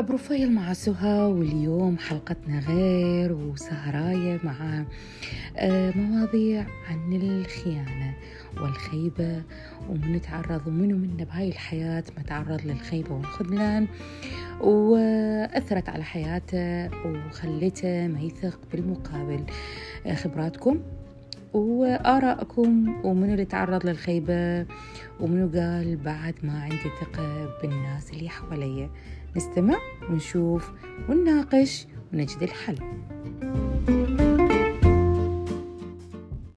بروفايل مع سهى، واليوم حلقتنا غير وسهراية مع مواضيع عن الخيانة والخيبة، ومنتعرض ومنو منا بهاي الحياة متعرض للخيبة والخذلان، وأثرت على حياته وخلته ما يثق بالمقابل. خبراتكم وآراءكم، ومنو اللي تعرض للخيبة ومنو قال بعد ما عندي ثقة بالناس اللي حواليا. نستمع ونشوف ونناقش ونجد الحل.